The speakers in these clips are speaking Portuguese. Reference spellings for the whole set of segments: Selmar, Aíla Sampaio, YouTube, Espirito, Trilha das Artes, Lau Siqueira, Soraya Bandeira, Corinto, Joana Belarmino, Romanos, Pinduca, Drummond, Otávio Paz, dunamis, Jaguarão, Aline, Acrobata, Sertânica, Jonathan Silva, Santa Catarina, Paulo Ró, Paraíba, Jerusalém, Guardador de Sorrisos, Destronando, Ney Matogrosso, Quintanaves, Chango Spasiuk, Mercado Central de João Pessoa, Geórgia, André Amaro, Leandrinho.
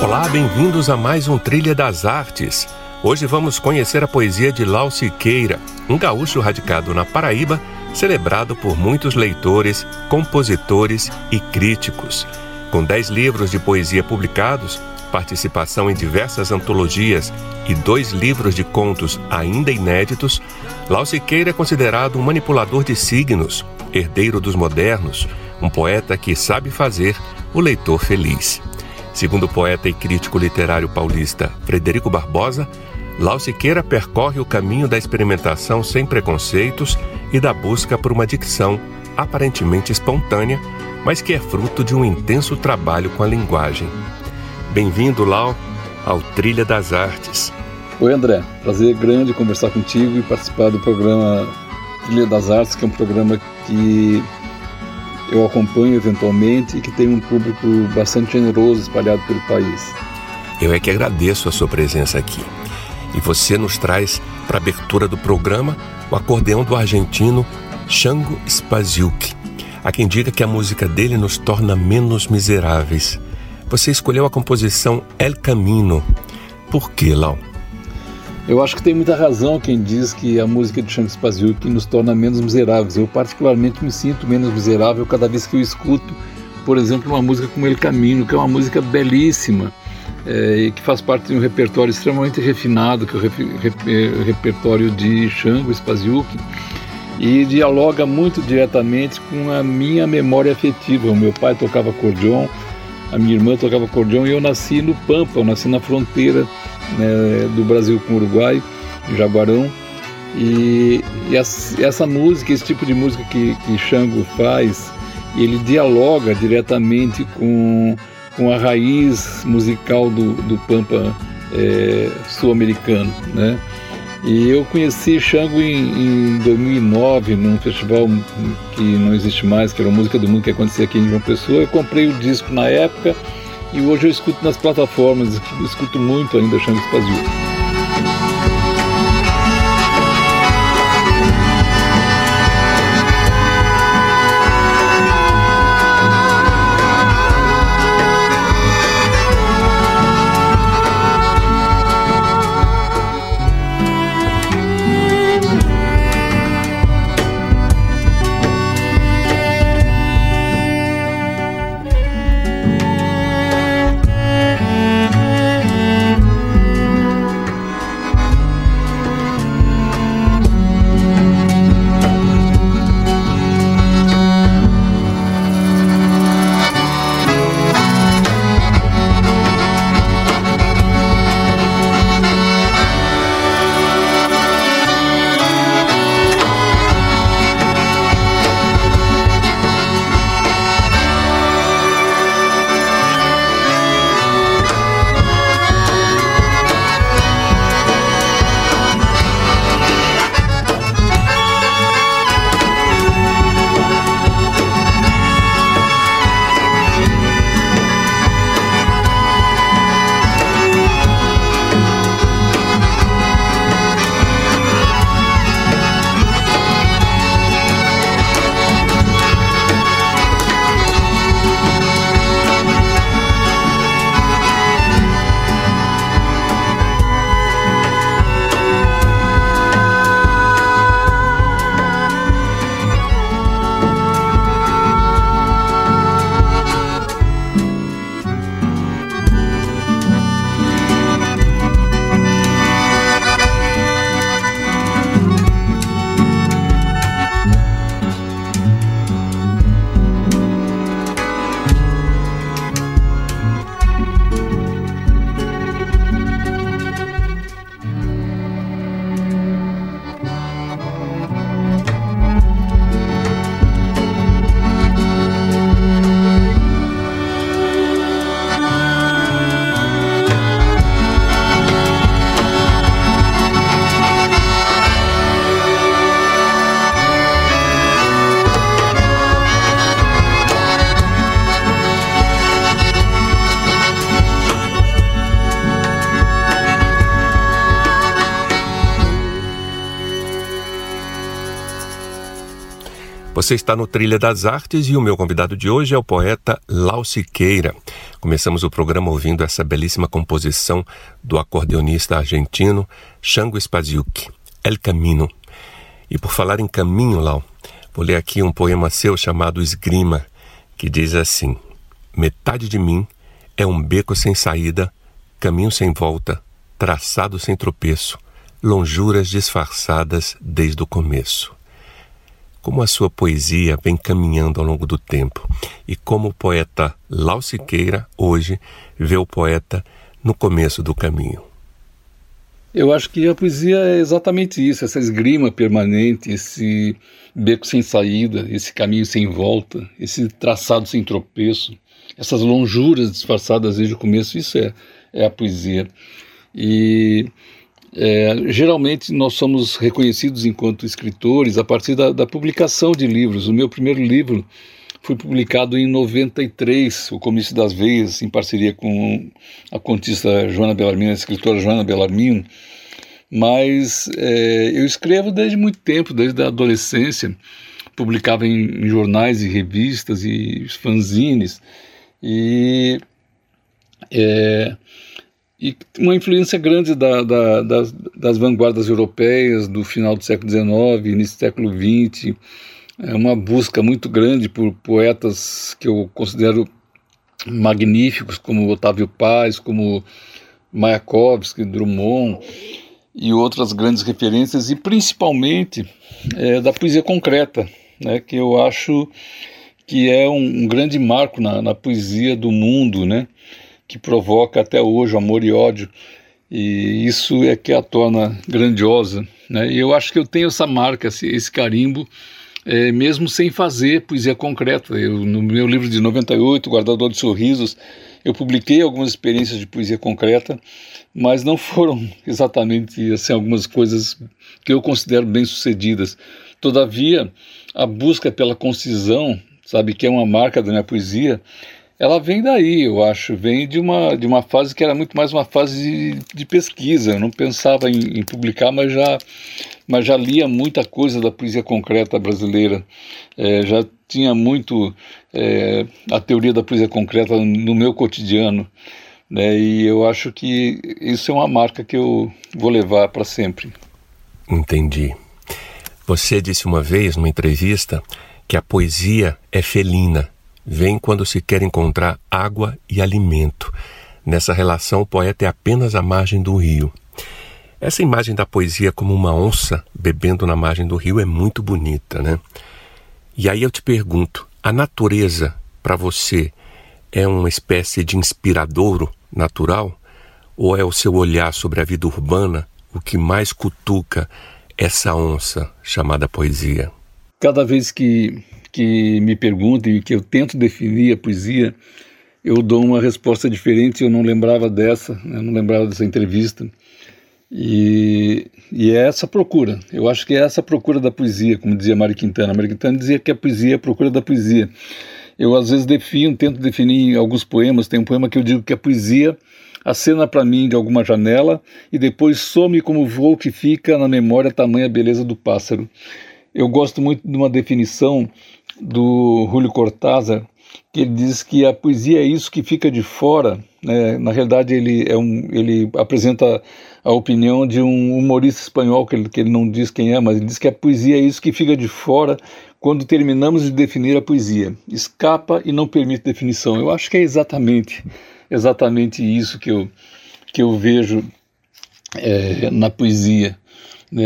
Olá, bem-vindos a mais um Trilha das Artes. Hoje vamos conhecer a poesia de Lau Siqueira, um gaúcho radicado na Paraíba, celebrado por muitos leitores, compositores e críticos. Com 10 livros de poesia publicados, participação em diversas antologias e 2 livros de contos ainda inéditos, Lau Siqueira é considerado um manipulador de signos, herdeiro dos modernos, um poeta que sabe fazer o leitor feliz. Segundo o poeta e crítico literário paulista Frederico Barbosa, Lau Siqueira percorre o caminho da experimentação sem preconceitos e da busca por uma dicção aparentemente espontânea, mas que é fruto de um intenso trabalho com a linguagem. Bem-vindo, Lau, ao Trilha das Artes. Oi, André. Prazer grande conversar contigo e participar do programa Trilha das Artes, que é um programa que eu acompanho eventualmente e que tem um público bastante generoso espalhado pelo país. Eu é que agradeço a sua presença aqui. E você nos traz, para a abertura do programa, o acordeão do argentino Chango Spasiuk. Há quem diga que a música dele nos torna menos miseráveis. Você escolheu a composição El Camino. Por que, Lau? Eu acho que tem muita razão quem diz que a música de Chango Spasiuk nos torna menos miseráveis. Eu particularmente me sinto menos miserável cada vez que eu escuto, por exemplo, uma música como El Camino, que é uma música belíssima e que faz parte de um repertório extremamente refinado, que é o repertório de Chango Spasiuk, e dialoga muito diretamente com a minha memória afetiva. O meu pai tocava acordeon, a minha irmã tocava acordeon e eu nasci no Pampa, eu nasci na fronteira, né, do Brasil com o Uruguai, em Jaguarão, e essa música, esse tipo de música que Chango faz, ele dialoga diretamente com a raiz musical do Pampa sul-americano, né? E eu conheci Chango em 2009, num festival que não existe mais, que era o Música do Mundo, que acontecia aqui em João Pessoa. Eu comprei o disco na época e hoje eu escuto nas plataformas, eu escuto muito ainda Chango Spasiuk. Você está no Trilha das Artes e o meu convidado de hoje é o poeta Lau Siqueira. Começamos o programa ouvindo essa belíssima composição do acordeonista argentino Chango Spasiuk, El Camino. E por falar em caminho, Lau, vou ler aqui um poema seu chamado Esgrima, que diz assim: metade de mim é um beco sem saída, caminho sem volta, traçado sem tropeço, lonjuras disfarçadas desde o começo. Como a sua poesia vem caminhando ao longo do tempo e como o poeta Lau Siqueira hoje vê o poeta no começo do caminho. Eu acho que a poesia é exatamente isso, essa esgrima permanente, esse beco sem saída, esse caminho sem volta, esse traçado sem tropeço, essas lonjuras disfarçadas desde o começo, isso é a poesia. E geralmente nós somos reconhecidos enquanto escritores a partir da publicação de livros. O meu primeiro livro foi publicado em 93, o Comício das Veias, em parceria com a contista Joana Belarmino, a escritora Joana Belarmino. Mas eu escrevo desde muito tempo, desde a adolescência. Publicava em jornais e revistas e fanzines. E uma influência grande das vanguardas europeias do final do século XIX, início do século XX. É uma busca muito grande por poetas que eu considero magníficos, como Otávio Paz, como Mayakovsky, Drummond e outras grandes referências, e principalmente da poesia concreta, né, que eu acho que é um grande marco na poesia do mundo, né, que provoca até hoje amor e ódio, e isso é que a torna grandiosa, né? E eu acho que eu tenho essa marca, esse carimbo, mesmo sem fazer poesia concreta. No meu livro de 98, Guardador de Sorrisos, eu publiquei algumas experiências de poesia concreta, mas não foram exatamente assim, algumas coisas que eu considero bem-sucedidas. Todavia, a busca pela concisão, sabe, que é uma marca da minha poesia, ela vem daí, eu acho, vem de uma fase que era muito mais uma fase de pesquisa. Eu não pensava em publicar, mas já lia muita coisa da poesia concreta brasileira. Já tinha muito a teoria da poesia concreta no meu cotidiano, né? E eu acho que isso é uma marca que eu vou levar para sempre. Entendi. Você disse uma vez, numa entrevista, que a poesia é felina. Vem quando se quer encontrar água e alimento. Nessa relação, o poeta é apenas a margem do rio. Essa imagem da poesia como uma onça bebendo na margem do rio é muito bonita, né? E aí eu te pergunto, a natureza, para você, é uma espécie de inspiradouro natural? Ou é o seu olhar sobre a vida urbana o que mais cutuca essa onça chamada poesia? Cada vez que me perguntam e que eu tento definir a poesia, eu dou uma resposta diferente. Eu não lembrava dessa, eu não lembrava dessa entrevista. E é essa procura. Eu acho que é essa procura da poesia, como dizia Mário Quintana. Mário Quintana dizia que a poesia é a procura da poesia. Eu, às vezes, tento definir alguns poemas. Tem um poema que eu digo que a poesia acena para mim de alguma janela e depois some como voo que fica na memória tamanha beleza do pássaro. Eu gosto muito de uma definição do Julio Cortázar, que ele diz que a poesia é isso que fica de fora, né? Na realidade, ele apresenta a opinião de um humorista espanhol, que ele não diz quem é, mas ele diz que a poesia é isso que fica de fora quando terminamos de definir a poesia. Escapa e não permite definição. Eu acho que é exatamente isso que eu vejo na poesia, né?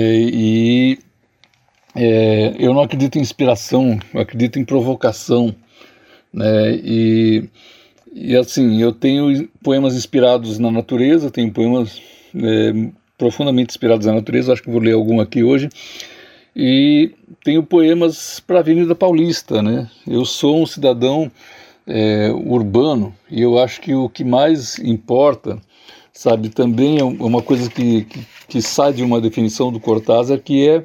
Eu não acredito em inspiração, eu acredito em provocação, né? E assim, eu tenho poemas inspirados na natureza, tenho poemas profundamente inspirados na natureza, acho que vou ler algum aqui hoje, e tenho poemas para a Avenida Paulista, né? Eu sou um cidadão urbano, e eu acho que o que mais importa, sabe, também é uma coisa que sai de uma definição do Cortázar, que é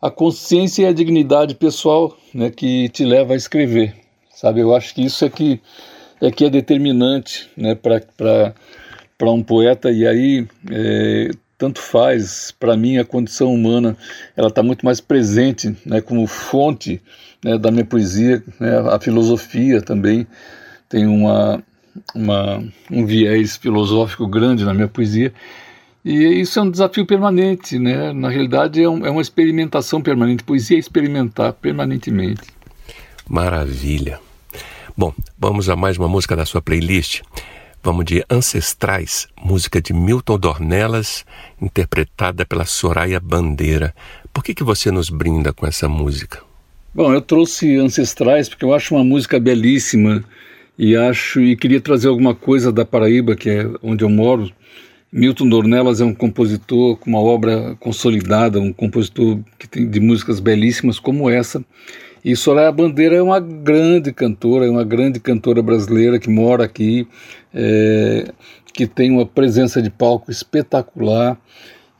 a consciência e a dignidade pessoal, né, que te leva a escrever, sabe? Eu acho que isso é que é determinante, né, para um poeta. E aí tanto faz, para mim a condição humana ela está muito mais presente, né, como fonte, né, da minha poesia, né, a filosofia também tem um viés filosófico grande na minha poesia, e isso é um desafio permanente, né, na realidade é uma experimentação permanente, poesia é experimentar permanentemente. Maravilha! Bom, vamos a mais uma música da sua playlist. Vamos de Ancestrais, música de Milton Dornelas, interpretada pela Soraya Bandeira. Por que você nos brinda com essa música? Bom, eu trouxe Ancestrais porque eu acho uma música belíssima e queria trazer alguma coisa da Paraíba, que é onde eu moro. Milton Dornelas é um compositor com uma obra consolidada, um compositor que tem de músicas belíssimas como essa. E Soraya Bandeira é uma grande cantora brasileira que mora aqui, que tem uma presença de palco espetacular,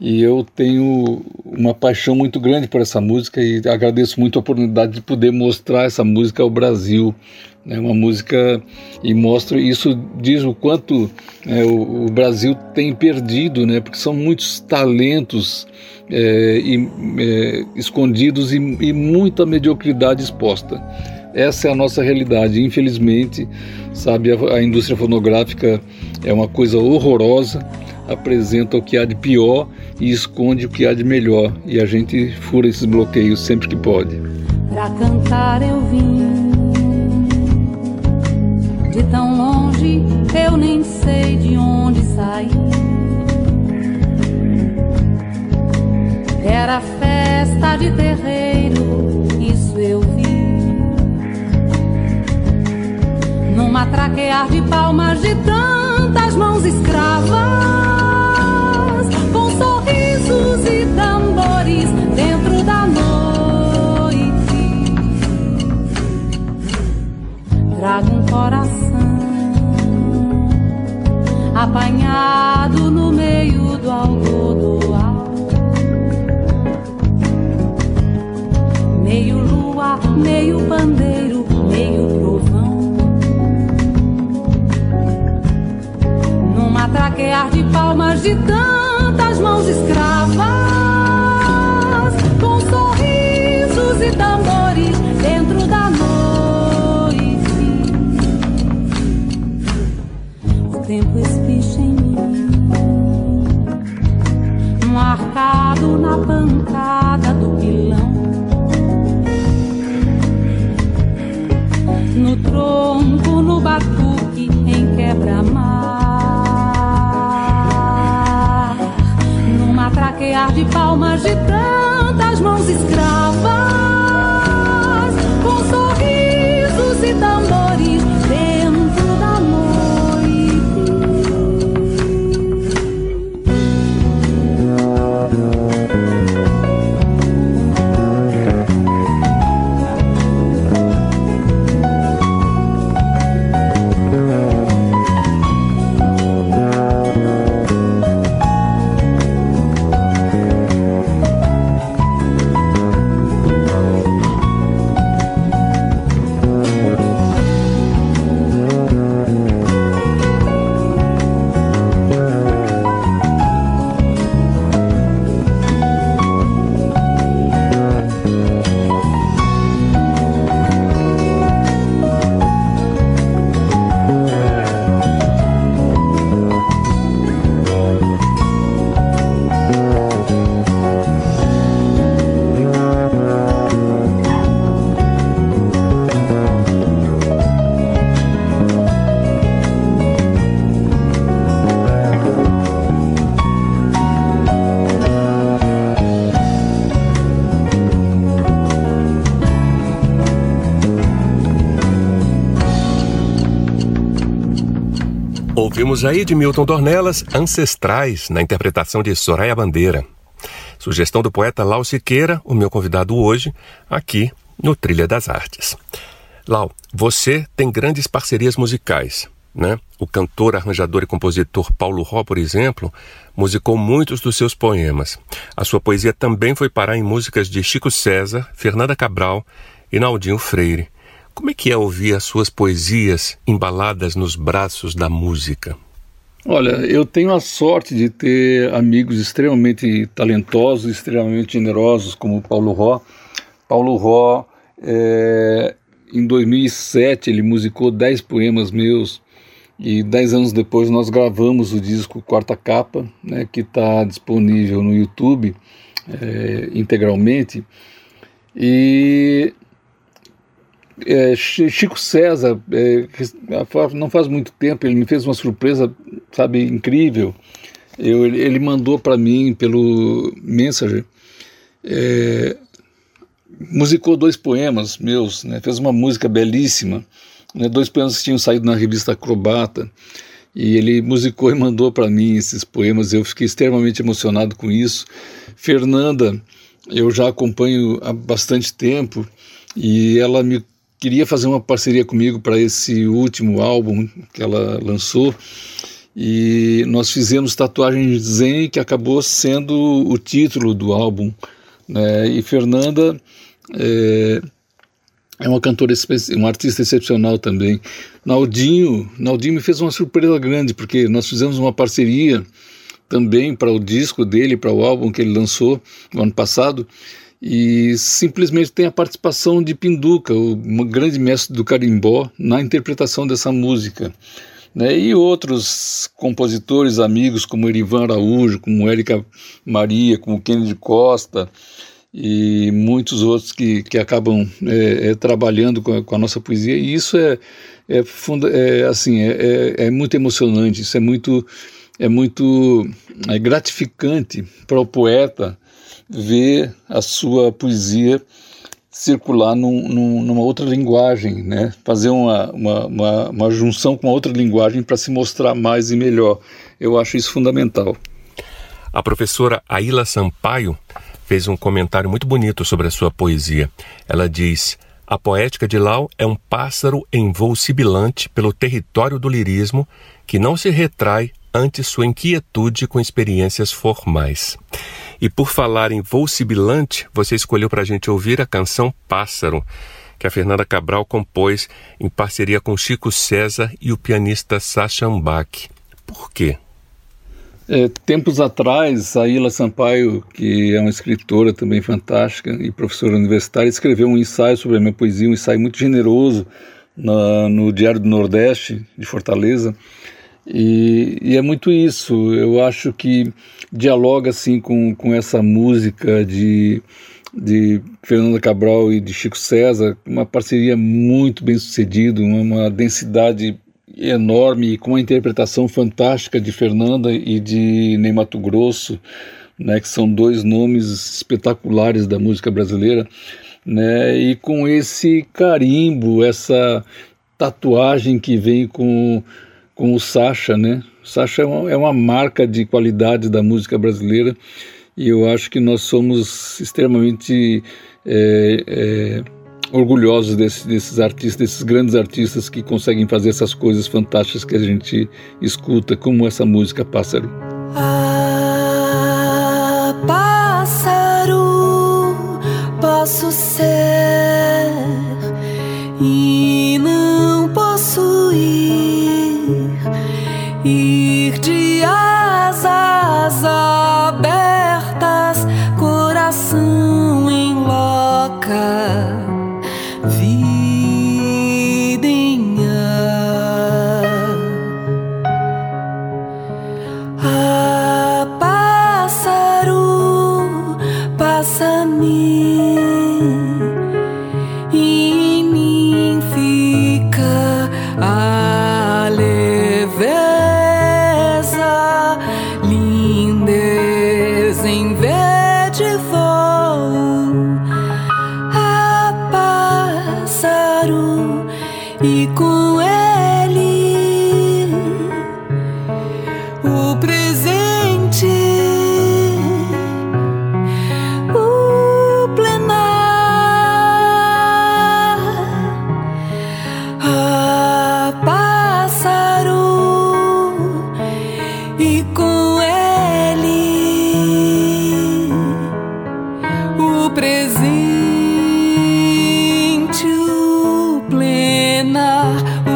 e eu tenho uma paixão muito grande por essa música e agradeço muito a oportunidade de poder mostrar essa música ao Brasil. É uma música, e mostra, isso diz o quanto o Brasil tem perdido, né? Porque são muitos talentos escondidos e muita mediocridade exposta. Essa é a nossa realidade, infelizmente, sabe, a indústria fonográfica é uma coisa horrorosa, apresenta o que há de pior e esconde o que há de melhor, e a gente fura esses bloqueios sempre que pode. Pra cantar eu vim de tão longe, eu nem sei de onde saí. Era festa de terreiro, isso eu vi, num matraquear de palmas de tantas mãos escravas, com sorrisos e tambores dentro da noite. Trago um coração apanhado no meio do algodoal, meio lua, meio pandeiro, meio trovão, num matraquear de palmas de tantas mãos escravas, com sorrisos e tambores dentro da noite. O tempo espicha em mim, num arcado na pancada do pilão, no tronco, no batuque, em quebra-mar, no matraquear de palmas de tantas mãos escravas, com sorrisos e tambores dentro da noite. Ouvimos aí de Milton Dornelas, Ancestrais, na interpretação de Soraya Bandeira. Sugestão do poeta Lau Siqueira, o meu convidado hoje, aqui no Trilha das Artes. Lau, você tem grandes parcerias musicais, né? O cantor, arranjador e compositor Paulo Ró, por exemplo, musicou muitos dos seus poemas. A sua poesia também foi parar em músicas de Chico César, Fernanda Cabral e Naldinho Freire. Como é que é ouvir as suas poesias embaladas nos braços da música? Olha, eu tenho a sorte de ter amigos extremamente talentosos, extremamente generosos, como o Paulo Ró. Paulo Ró, em 2007, ele musicou 10 poemas meus e 10 anos depois nós gravamos o disco Quarta Capa, né, que está disponível no YouTube integralmente. E Chico César, não faz muito tempo, ele me fez uma surpresa, sabe, incrível. Ele mandou para mim pelo Messenger, musicou 2 poemas meus, né, fez uma música belíssima, né, 2 poemas que tinham saído na revista Acrobata, e ele musicou e mandou para mim esses poemas. Eu fiquei extremamente emocionado com isso. Fernanda, eu já acompanho há bastante tempo, e ela queria fazer uma parceria comigo para esse último álbum que ela lançou, e nós fizemos Tatuagem Zen, que acabou sendo o título do álbum, né? E Fernanda é uma cantora, uma artista excepcional também. Naldinho me fez uma surpresa grande, porque nós fizemos uma parceria também para o disco dele, para o álbum que ele lançou no ano passado, e simplesmente tem a participação de Pinduca, o grande mestre do carimbó, na interpretação dessa música, né? E outros compositores amigos, como Erivan Araújo, como Érica Maria, como Kennedy Costa e muitos outros que acabam trabalhando com a nossa poesia. E isso é muito emocionante, isso é muito gratificante para o poeta ver a sua poesia circular numa outra linguagem, né? Fazer uma junção com uma outra linguagem para se mostrar mais e melhor. Eu acho isso fundamental. A professora Aíla Sampaio fez um comentário muito bonito sobre a sua poesia. Ela diz: a poética de Lau é um pássaro em voo sibilante pelo território do lirismo que não se retrai ante sua inquietude com experiências formais. E por falar em voo sibilante, você escolheu para a gente ouvir a canção Pássaro, que a Fernanda Cabral compôs em parceria com Chico César e o pianista Sacha Amback. Por quê? Tempos atrás, a Aíla Sampaio, que é uma escritora também fantástica e professora universitária, escreveu um ensaio sobre a minha poesia, um ensaio muito generoso no Diário do Nordeste, de Fortaleza. E é muito isso. Eu acho que dialoga assim com essa música de Fernanda Cabral e de Chico César, uma parceria muito bem sucedida, uma densidade enorme, com uma interpretação fantástica de Fernanda e de Ney Matogrosso, né, que são 2 nomes espetaculares da música brasileira, né, e com esse carimbo, essa tatuagem que vem com o Sacha, né? O Sacha é uma marca de qualidade da música brasileira, e eu acho que nós somos extremamente orgulhosos desses artistas, desses grandes artistas que conseguem fazer essas coisas fantásticas que a gente escuta, como essa música Pássaro. Ah, pássaro, posso ser e não posso ir de asas abertas, coração em loca, vida em ar. Ah, pássaro, passa-me e em mim fica a leveza. Presente o plenar.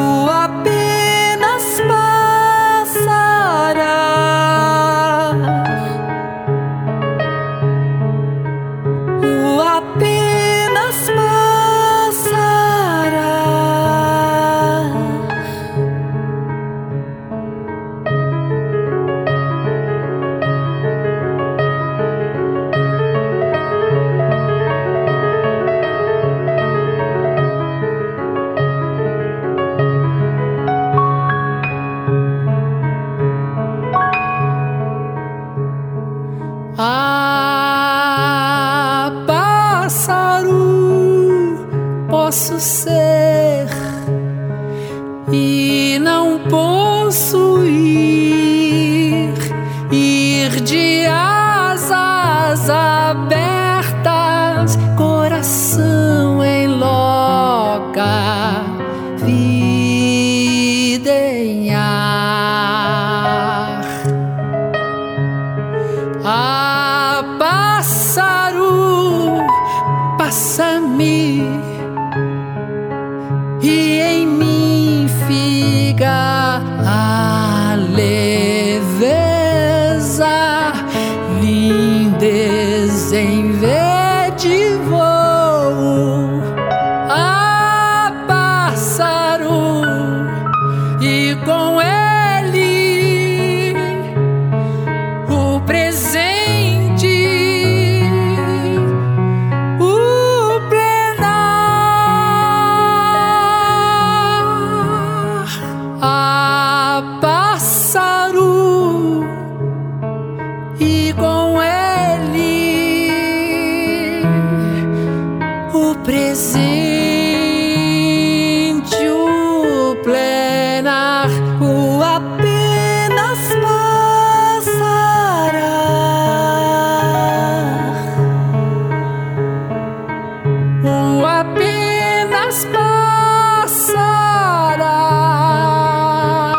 posso ser e não posso ir, ir de asas abertas, coração em loca, vida em ar. Ah, pássaro, passa-me e em mim fica a leveza, lindez em verde voo. Ah, pássaro, e com ele o presente, o plenar. Ah, pássaro, e com ele o presente, o plenar, o apenas passará, o apenas passará,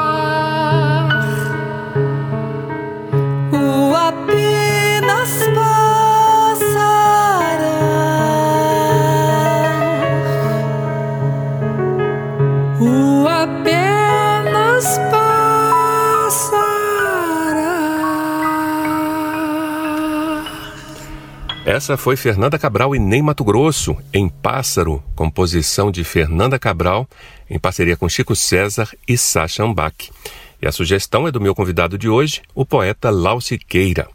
o apenas passará, o apenas passará. Essa foi Fernanda Cabral e Ney Matogrosso, em Pássaro, composição de Fernanda Cabral, em parceria com Chico César e Sacha Amback. E a sugestão é do meu convidado de hoje, o poeta Lau Siqueira.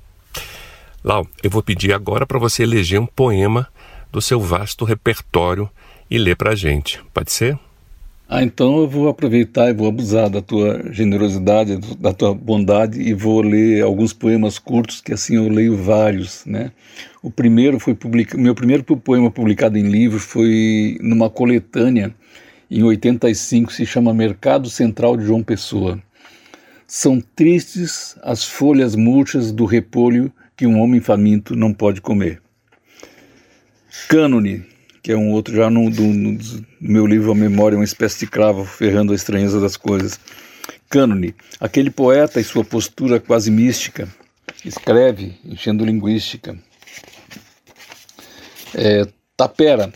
Lau, eu vou pedir agora para você eleger um poema do seu vasto repertório e ler para a gente. Pode ser? Ah, então eu vou aproveitar e vou abusar da tua generosidade, da tua bondade, e vou ler alguns poemas curtos, que assim eu leio vários, né? O primeiro foi meu primeiro poema publicado em livro foi numa coletânea em 85, se chama Mercado Central de João Pessoa. São tristes as folhas murchas do repolho que um homem faminto não pode comer. Cânone, que é um outro já no meu livro A Memória, uma espécie de cravo ferrando a estranheza das coisas. Cânone, aquele poeta e sua postura quase mística, escreve enchendo linguística. Tapera,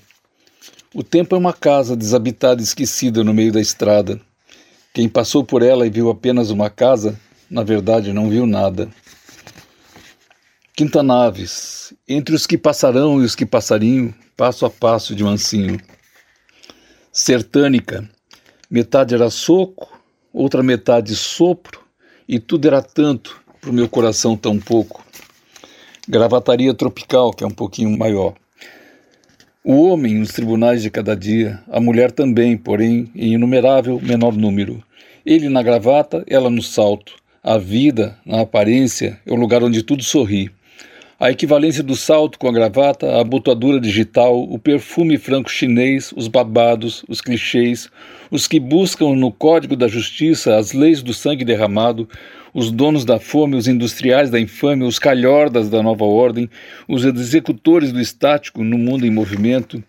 o tempo é uma casa desabitada e esquecida no meio da estrada. Quem passou por ela e viu apenas uma casa, na verdade não viu nada. Quintanaves, entre os que passarão e os que passarinho, passo a passo de mansinho. Sertânica, metade era soco, outra metade sopro, e tudo era tanto, pro meu coração tão pouco. Gravataria tropical, que é um pouquinho maior. O homem nos tribunais de cada dia, a mulher também, porém em inumerável menor número. Ele na gravata, ela no salto. A vida, na aparência, é o lugar onde tudo sorri. A equivalência do salto com a gravata, a abotoadura digital, o perfume franco-chinês, os babados, os clichês, os que buscam no código da justiça as leis do sangue derramado, os donos da fome, os industriais da infâmia, os calhordas da nova ordem, os executores do estático no mundo em movimento,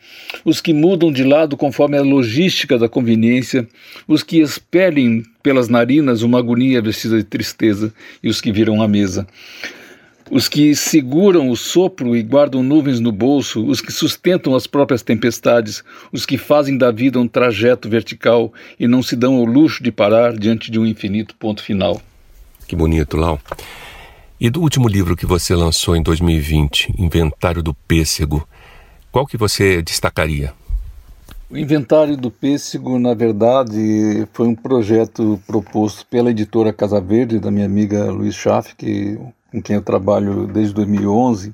os que mudam de lado conforme a logística da conveniência, os que expelem pelas narinas uma agonia vestida de tristeza e os que viram à mesa. Os que seguram o sopro e guardam nuvens no bolso, os que sustentam as próprias tempestades, os que fazem da vida um trajeto vertical e não se dão ao luxo de parar diante de um infinito ponto final. Que bonito, Lau. E do último livro que você lançou em 2020, Inventário do Pêssego, qual que você destacaria? O Inventário do Pêssego, na verdade, foi um projeto proposto pela editora Casa Verde, da minha amiga Luiz Schaff, com quem eu trabalho desde 2011,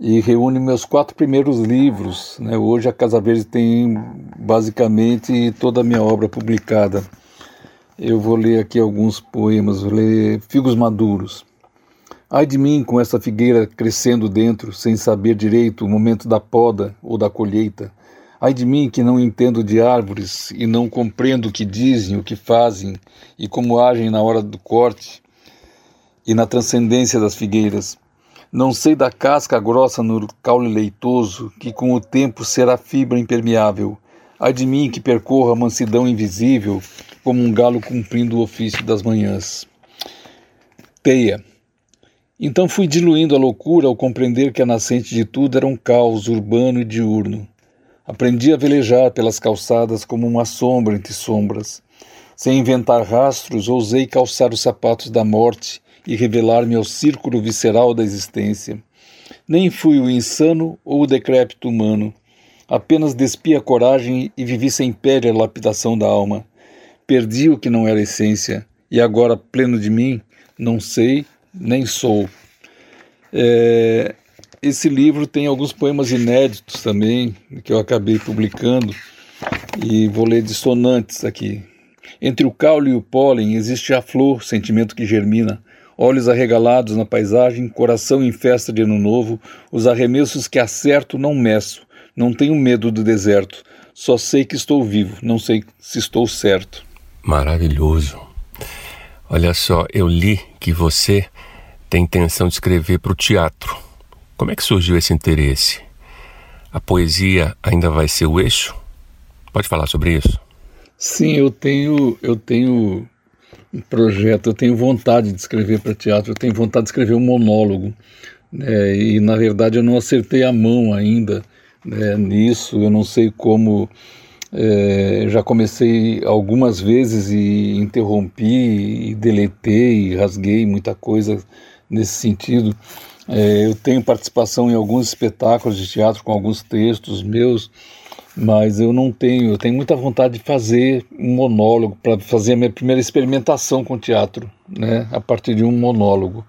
e reúne meus 4 primeiros livros, né? Hoje a Casa Verde tem basicamente toda a minha obra publicada. Eu vou ler aqui alguns poemas, vou ler Figos Maduros. Ai de mim com essa figueira crescendo dentro, sem saber direito o momento da poda ou da colheita. Ai de mim que não entendo de árvores e não compreendo o que dizem, o que fazem e como agem na hora do corte e na transcendência das figueiras. Não sei da casca grossa no caule leitoso que com o tempo será fibra impermeável. Ai de mim que percorra a mansidão invisível como um galo cumprindo o ofício das manhãs. Teia. Então fui diluindo a loucura ao compreender que a nascente de tudo era um caos urbano e diurno. Aprendi a velejar pelas calçadas como uma sombra entre sombras. Sem inventar rastros, ousei calçar os sapatos da morte e revelar-me ao círculo visceral da existência. Nem fui o insano ou o decrépito humano. Apenas despi a coragem e vivi sem pele a lapidação da alma. Perdi o que não era essência, e agora, pleno de mim, não sei nem sou. Esse livro tem alguns poemas inéditos também, que eu acabei publicando, e vou ler dissonantes aqui. Entre o caule e o pólen existe a flor, sentimento que germina, olhos arregalados na paisagem, coração em festa de ano novo, os arremessos que acerto não meço, não tenho medo do deserto, só sei que estou vivo, não sei se estou certo. Maravilhoso. Olha só, eu li que você tem intenção de escrever para o teatro. Como é que surgiu esse interesse? A poesia ainda vai ser o eixo? Pode falar sobre isso? Sim, eu tenho um projeto, eu tenho vontade de escrever para teatro, eu tenho vontade de escrever um monólogo, né? E na verdade eu não acertei a mão ainda, né, nisso, eu não sei como, já comecei algumas vezes e interrompi, e deletei, e rasguei muita coisa nesse sentido. Eu tenho participação em alguns espetáculos de teatro com alguns textos meus, mas eu tenho muita vontade de fazer um monólogo, para fazer a minha primeira experimentação com teatro, né, a partir de um monólogo.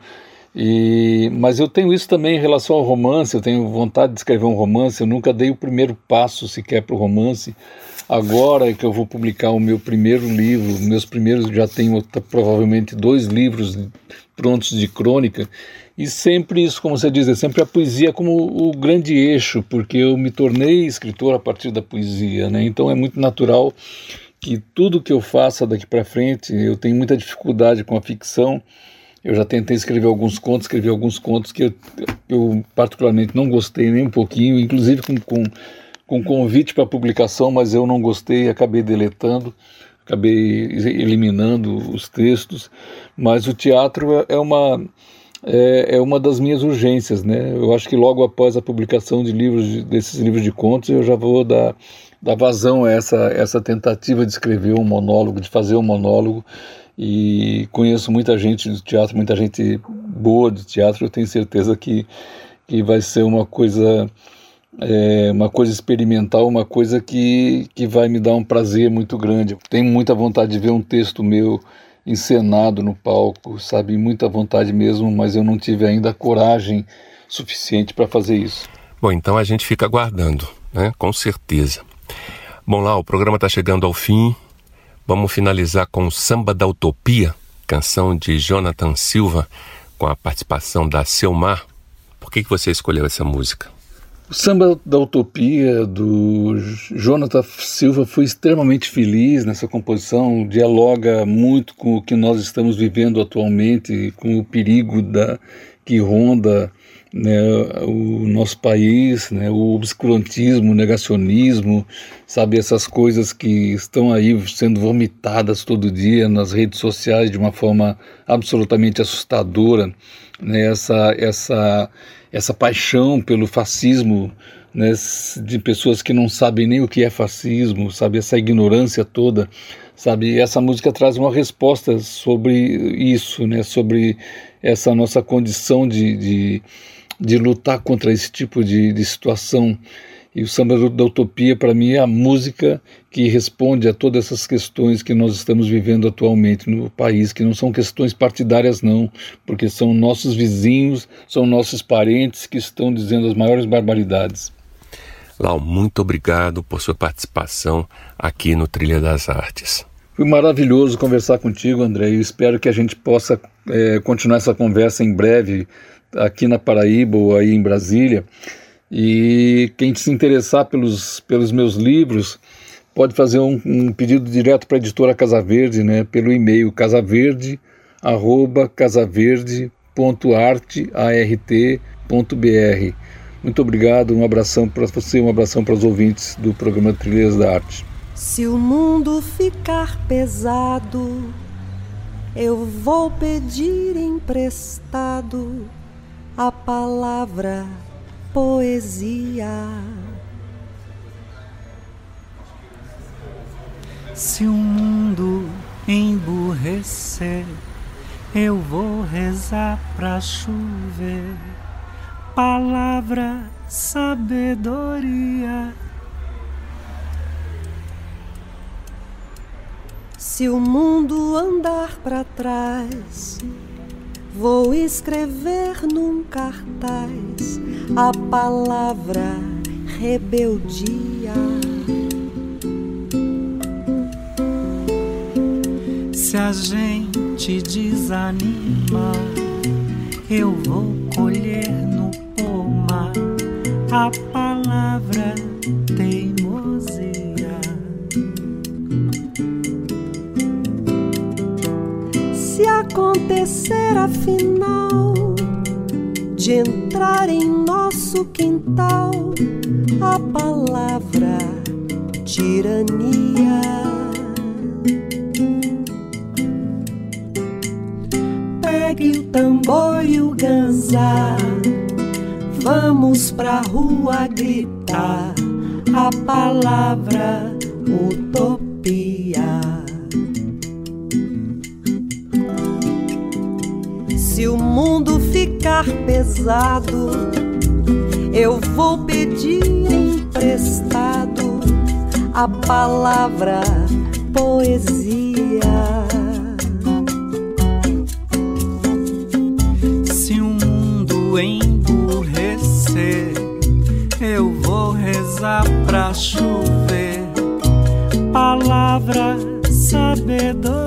Mas eu tenho isso também em relação ao romance, eu tenho vontade de escrever um romance, eu nunca dei o primeiro passo sequer para o romance. Agora que eu vou publicar o meu primeiro livro, já tenho provavelmente 2 livros prontos de crônica, e sempre isso, como você diz, é sempre a poesia como o grande eixo, porque eu me tornei escritor a partir da poesia, né? Então é muito natural que tudo que eu faça daqui para frente, eu tenho muita dificuldade com a ficção. Eu já tentei escrever alguns contos, que eu particularmente não gostei nem um pouquinho, inclusive com convite para publicação, mas eu não gostei, acabei deletando, acabei eliminando os textos. Mas o teatro é uma das minhas urgências, né? Eu acho que logo após a publicação de desses livros de contos, eu já vou dar vazão a essa tentativa de escrever um monólogo, de fazer um monólogo. E conheço muita gente do teatro, muita gente boa do teatro, eu tenho certeza que vai ser uma coisa experimental, uma coisa que vai me dar um prazer muito grande. Tenho muita vontade de ver um texto meu encenado no palco, sabe? Muita vontade mesmo, mas eu não tive ainda coragem suficiente para fazer isso. Bom, então a gente fica aguardando, né? Com certeza. Bom, Lau, o programa está chegando ao fim. Vamos finalizar com o Samba da Utopia, canção de Jonathan Silva, com a participação da Selmar. Por que você escolheu essa música? O Samba da Utopia, do Jonathan Silva, foi extremamente feliz nessa composição, dialoga muito com o que nós estamos vivendo atualmente, com o perigo que ronda, né, o nosso país, né, o obscurantismo, o negacionismo, sabe, essas coisas que estão aí sendo vomitadas todo dia nas redes sociais de uma forma absolutamente assustadora, né, essa paixão pelo fascismo, né, de pessoas que não sabem nem o que é fascismo, sabe, essa ignorância toda, sabe, essa música traz uma resposta sobre isso, né, sobre essa nossa condição de lutar contra esse tipo de situação. E o Samba da Utopia, para mim, é a música que responde a todas essas questões que nós estamos vivendo atualmente no país, que não são questões partidárias, não, porque são nossos vizinhos, são nossos parentes que estão dizendo as maiores barbaridades. Lau, muito obrigado por sua participação aqui no Trilha das Artes. Foi maravilhoso conversar contigo, André, eu espero que a gente possa continuar essa conversa em breve, aqui na Paraíba ou aí em Brasília, E quem se interessar pelos meus livros pode fazer um pedido direto para a editora Casa Verde, né, pelo e-mail casaverde@casaverde.art.br. Muito obrigado, um abração para você, um abração para os ouvintes do programa Trilhas da Arte. Se o mundo ficar pesado, eu vou pedir emprestado a palavra poesia. Se o mundo emburrecer, eu vou rezar pra chover palavra, sabedoria. Se o mundo andar pra trás, vou escrever num cartaz a palavra rebeldia. Se a gente desanima, eu vou colher no pomar a palavra teimosia. Se acontecer afinal de entrar em nosso quintal a palavra tirania. Pegue o tambor e o ganzá, vamos pra rua gritar a palavra utopia. Se o mundo ficar pesado, eu vou pedir emprestado a palavra poesia. Se o mundo emburrecer, eu vou rezar pra chover palavra sabedoria.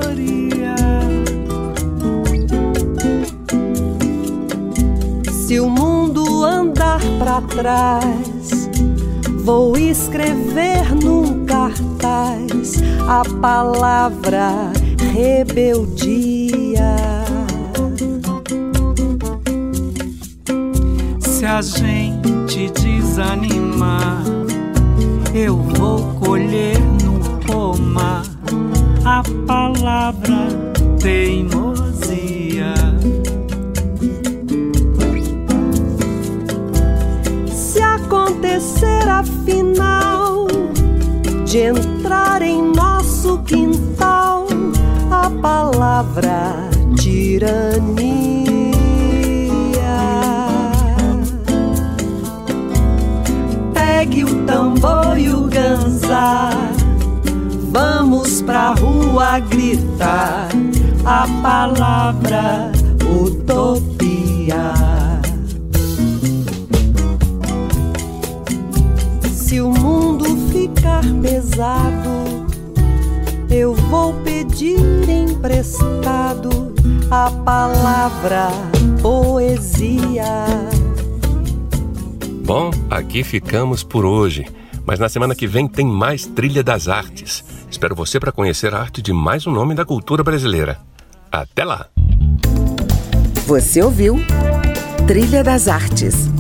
Se o mundo andar pra trás, vou escrever num cartaz a palavra rebeldia. Se a gente desanimar, eu vou colher no pomar a palavra teimosia. Acontecer afinal de entrar em nosso quintal a palavra tirania. Pegue o tambor e o ganzá, vamos pra rua gritar a palavra utopia. Se o mundo ficar pesado, eu vou pedir emprestado a palavra poesia. Bom, aqui ficamos por hoje, mas na semana que vem tem mais Trilha das Artes. Espero você para conhecer a arte de mais um nome da cultura brasileira. Até lá! Você ouviu Trilha das Artes.